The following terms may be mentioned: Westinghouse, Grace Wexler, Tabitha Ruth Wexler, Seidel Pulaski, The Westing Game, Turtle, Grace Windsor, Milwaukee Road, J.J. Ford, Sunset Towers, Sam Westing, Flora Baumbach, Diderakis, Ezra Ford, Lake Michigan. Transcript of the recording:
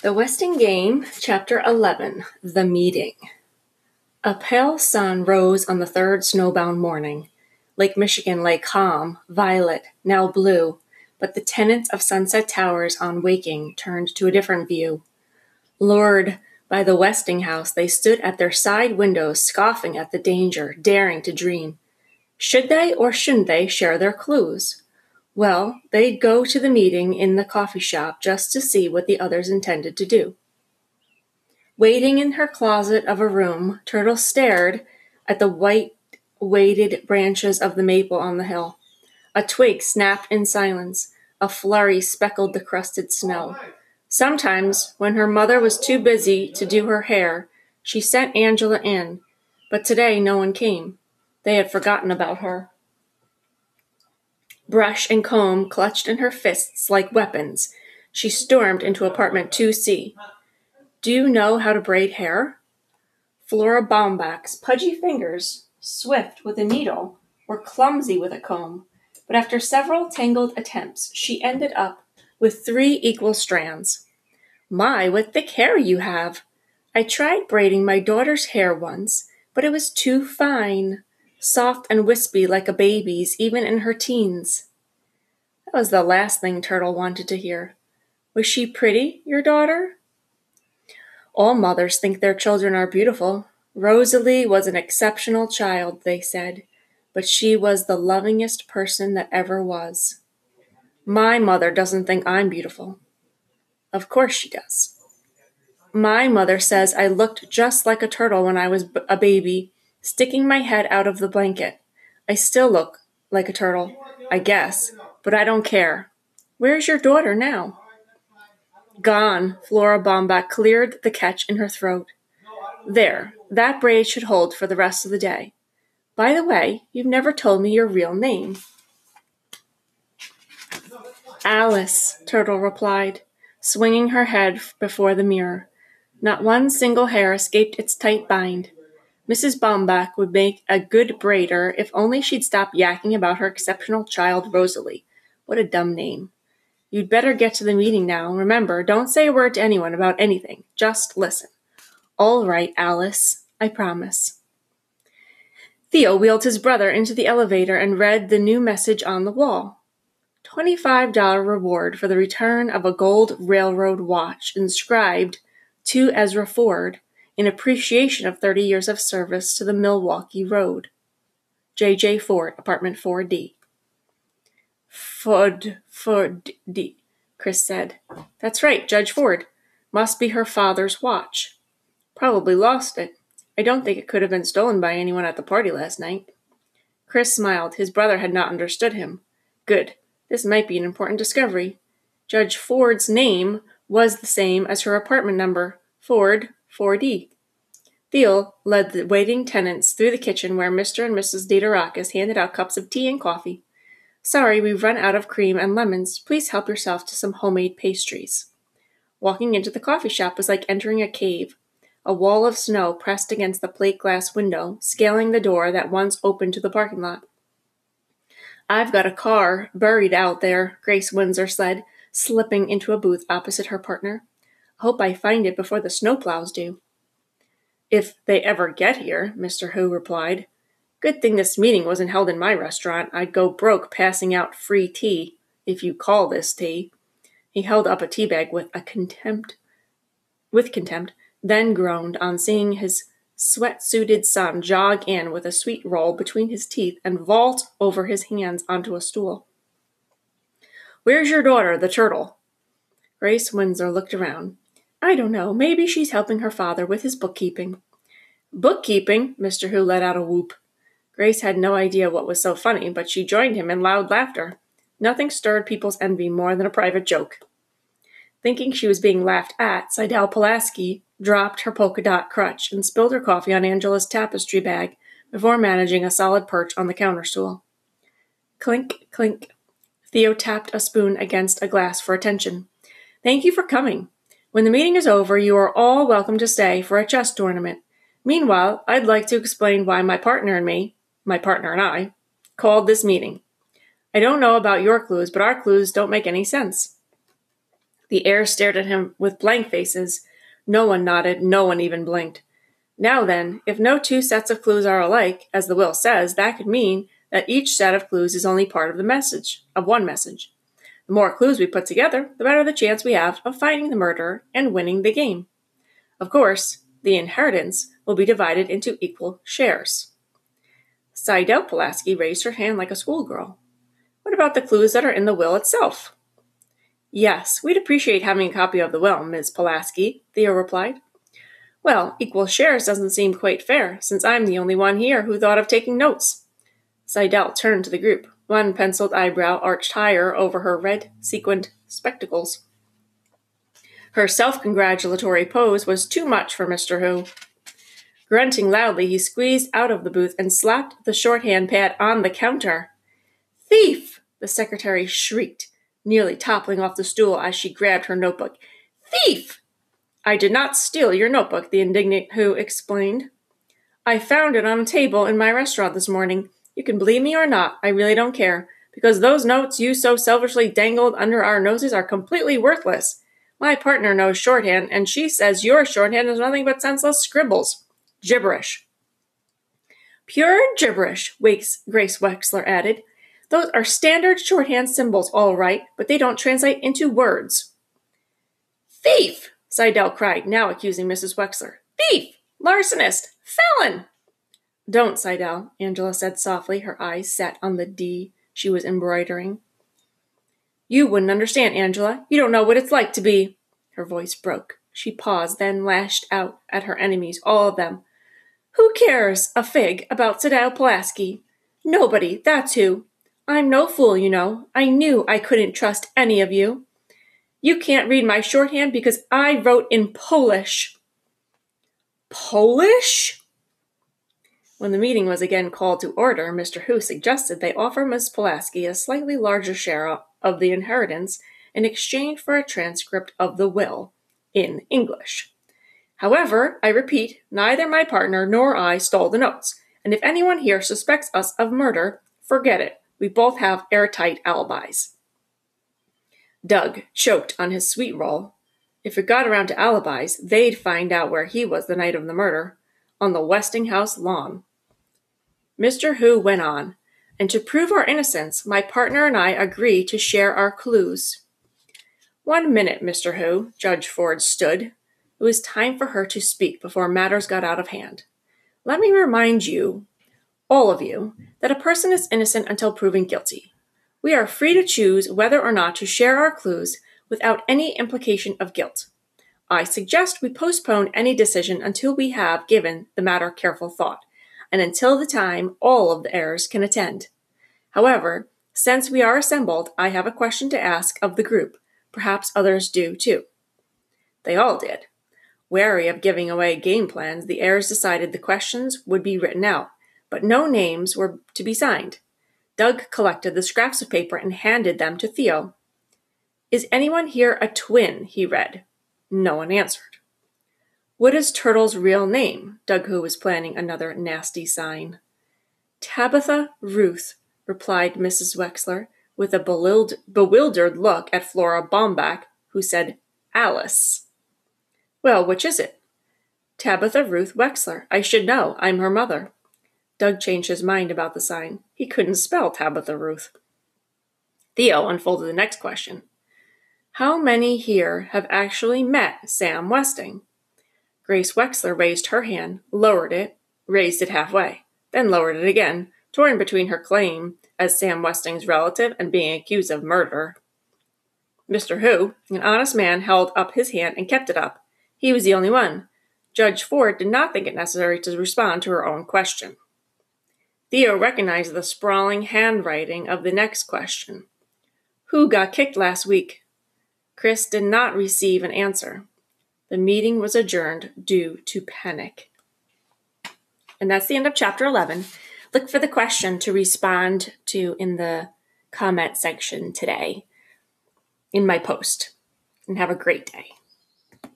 The Westing Game, Chapter 11, The Meeting. A pale sun rose on the third snowbound morning. Lake Michigan lay calm, violet, now blue, but the tenants of Sunset Towers on waking turned to a different view. Lured by the Westinghouse, they stood at their side windows, scoffing at the danger, daring to dream. Should they or shouldn't they share their clues? Well, they'd go to the meeting in the coffee shop just to see what the others intended to do. Waiting in her closet of a room, Turtle stared at the white, weighted branches of the maple on the hill. A twig snapped in silence. A flurry speckled the crusted snow. Sometimes, when her mother was too busy to do her hair, she sent Angela in, but today no one came. They had forgotten about her. Brush and comb clutched in her fists like weapons. She stormed into apartment 2C. Do you know how to braid hair? Flora Baumbach's pudgy fingers, swift with a needle, were clumsy with a comb, but after several tangled attempts, she ended up with 3 equal strands. My, what thick hair you have! I tried braiding my daughter's hair once, but it was too fine. Soft and wispy like a baby's, even in her teens. That was the last thing Turtle wanted to hear. Was she pretty, your daughter? All mothers think their children are beautiful. Rosalie was an exceptional child, they said, but she was the lovingest person that ever was. My mother doesn't think I'm beautiful. Of course she does. My mother says I looked just like a turtle when I was a baby, sticking my head out of the blanket. I still look like a turtle, I guess, but I don't care. Where's your daughter now? Gone, Flora Baumbach cleared the catch in her throat. There, that braid should hold for the rest of the day. By the way, you've never told me your real name. Alice, Turtle replied, swinging her head before the mirror. Not one single hair escaped its tight bind. Mrs. Baumbach would make a good braider if only she'd stop yakking about her exceptional child, Rosalie. What a dumb name. You'd better get to the meeting now. Remember, don't say a word to anyone about anything. Just listen. All right, Alice. I promise. Theo wheeled his brother into the elevator and read the new message on the wall. $25 reward for the return of a gold railroad watch inscribed to Ezra Ford, in appreciation of 30 years of service to the Milwaukee Road. J.J. Ford, apartment 4D. Ford, Chris said. That's right, Judge Ford. Must be her father's watch. Probably lost it. I don't think it could have been stolen by anyone at the party last night. Chris smiled. His brother had not understood him. Good. This might be an important discovery. Judge Ford's name was the same as her apartment number, Ford, 4D. Theo led the waiting tenants through the kitchen where Mr. and Mrs. Diderakis handed out cups of tea and coffee. Sorry, we've run out of cream and lemons. Please help yourself to some homemade pastries. Walking into the coffee shop was like entering a cave. A wall of snow pressed against the plate glass window, scaling the door that once opened to the parking lot. I've got a car buried out there, Grace Windsor said, slipping into a booth opposite her partner. Hope I find it before the snowplows do. If they ever get here, Mr. Who replied. Good thing this meeting wasn't held in my restaurant. I'd go broke passing out free tea, if you call this tea. He held up a teabag with contempt, then groaned on seeing his sweat-suited son jog in with a sweet roll between his teeth and vault over his hands onto a stool. Where's your daughter, the turtle? Grace Windsor looked around. I don't know. Maybe she's helping her father with his bookkeeping. Bookkeeping? Mr. Who let out a whoop. Grace had no idea what was so funny, but she joined him in loud laughter. Nothing stirred people's envy more than a private joke. Thinking she was being laughed at, Seidel Pulaski dropped her polka dot crutch and spilled her coffee on Angela's tapestry bag before managing a solid perch on the counter stool. Clink, clink. Theo tapped a spoon against a glass for attention. Thank you for coming. When the meeting is over, you are all welcome to stay for a chess tournament. Meanwhile, I'd like to explain why my partner and I, called this meeting. I don't know about your clues, but our clues don't make any sense. The heir stared at him with blank faces. No one nodded, no one even blinked. Now then, if no two sets of clues are alike, as the will says, that could mean that each set of clues is only part of the message, of one message. The more clues we put together, the better the chance we have of finding the murderer and winning the game. Of course, the inheritance will be divided into equal shares. Seidel Pulaski raised her hand like a schoolgirl. What about the clues that are in the will itself? Yes, we'd appreciate having a copy of the will, Ms. Pulaski, Theo replied. Well, equal shares doesn't seem quite fair, since I'm the only one here who thought of taking notes. Seidel turned to the group, one penciled eyebrow arched higher over her red, sequined spectacles. Her self-congratulatory pose was too much for Mr. Who. Grunting loudly, he squeezed out of the booth and slapped the shorthand pad on the counter. "Thief!" the secretary shrieked, nearly toppling off the stool as she grabbed her notebook. "Thief! I did not steal your notebook," the indignant Who explained. "I found it on a table in my restaurant this morning. You can believe me or not, I really don't care, because those notes you so selfishly dangled under our noses are completely worthless. My partner knows shorthand, and she says your shorthand is nothing but senseless scribbles. Gibberish." "Pure gibberish," Grace Wexler added. "Those are standard shorthand symbols, all right, but they don't translate into words." "Thief!" Seidel cried, now accusing Mrs. Wexler. "Thief! Larcenist! Felon!" "Don't, Seidel," Angela said softly, her eyes set on the D she was embroidering. "You wouldn't understand, Angela. You don't know what it's like to be—" Her voice broke. She paused, then lashed out at her enemies, all of them. "Who cares a fig about Seidel Pulaski? Nobody, that's who. I'm no fool, you know. I knew I couldn't trust any of you. You can't read my shorthand because I wrote in Polish." "Polish?" When the meeting was again called to order, Mr. Who suggested they offer Miss Pulaski a slightly larger share of the inheritance in exchange for a transcript of the will in English. "However, I repeat, neither my partner nor I stole the notes, and if anyone here suspects us of murder, forget it. We both have airtight alibis." Doug choked on his sweet roll. If it got around to alibis, they'd find out where he was the night of the murder, on the Westinghouse lawn. Mr. Who went on, "And to prove our innocence, my partner and I agree to share our clues." "1 minute, Mr. Who," Judge Ford stood. It was time for her to speak before matters got out of hand. "Let me remind you, all of you, that a person is innocent until proven guilty. We are free to choose whether or not to share our clues without any implication of guilt. I suggest we postpone any decision until we have given the matter careful thought, and until the time all of the heirs can attend. However, since we are assembled, I have a question to ask of the group. Perhaps others do, too." They all did. Wary of giving away game plans, the heirs decided the questions would be written out, but no names were to be signed. Doug collected the scraps of paper and handed them to Theo. "Is anyone here a twin?" he read. No one answered. "What is Turtle's real name?" Doug Who was planning another nasty sign. "Tabitha Ruth," replied Mrs. Wexler, with a bewildered look at Flora Bombach, who said, "Alice." "Well, which is it?" "Tabitha Ruth Wexler. I should know. I'm her mother." Doug changed his mind about the sign. He couldn't spell Tabitha Ruth. Theo unfolded the next question. "How many here have actually met Sam Westing?" Grace Wexler raised her hand, lowered it, raised it halfway, then lowered it again, torn between her claim as Sam Westing's relative and being accused of murder. Mr. Who, an honest man, held up his hand and kept it up. He was the only one. Judge Ford did not think it necessary to respond to her own question. Theo recognized the sprawling handwriting of the next question. "Who got kicked last week?" Chris did not receive an answer. The meeting was adjourned due to panic. And that's the end of Chapter 11. Look for the question to respond to in the comment section today in my post. And have a great day.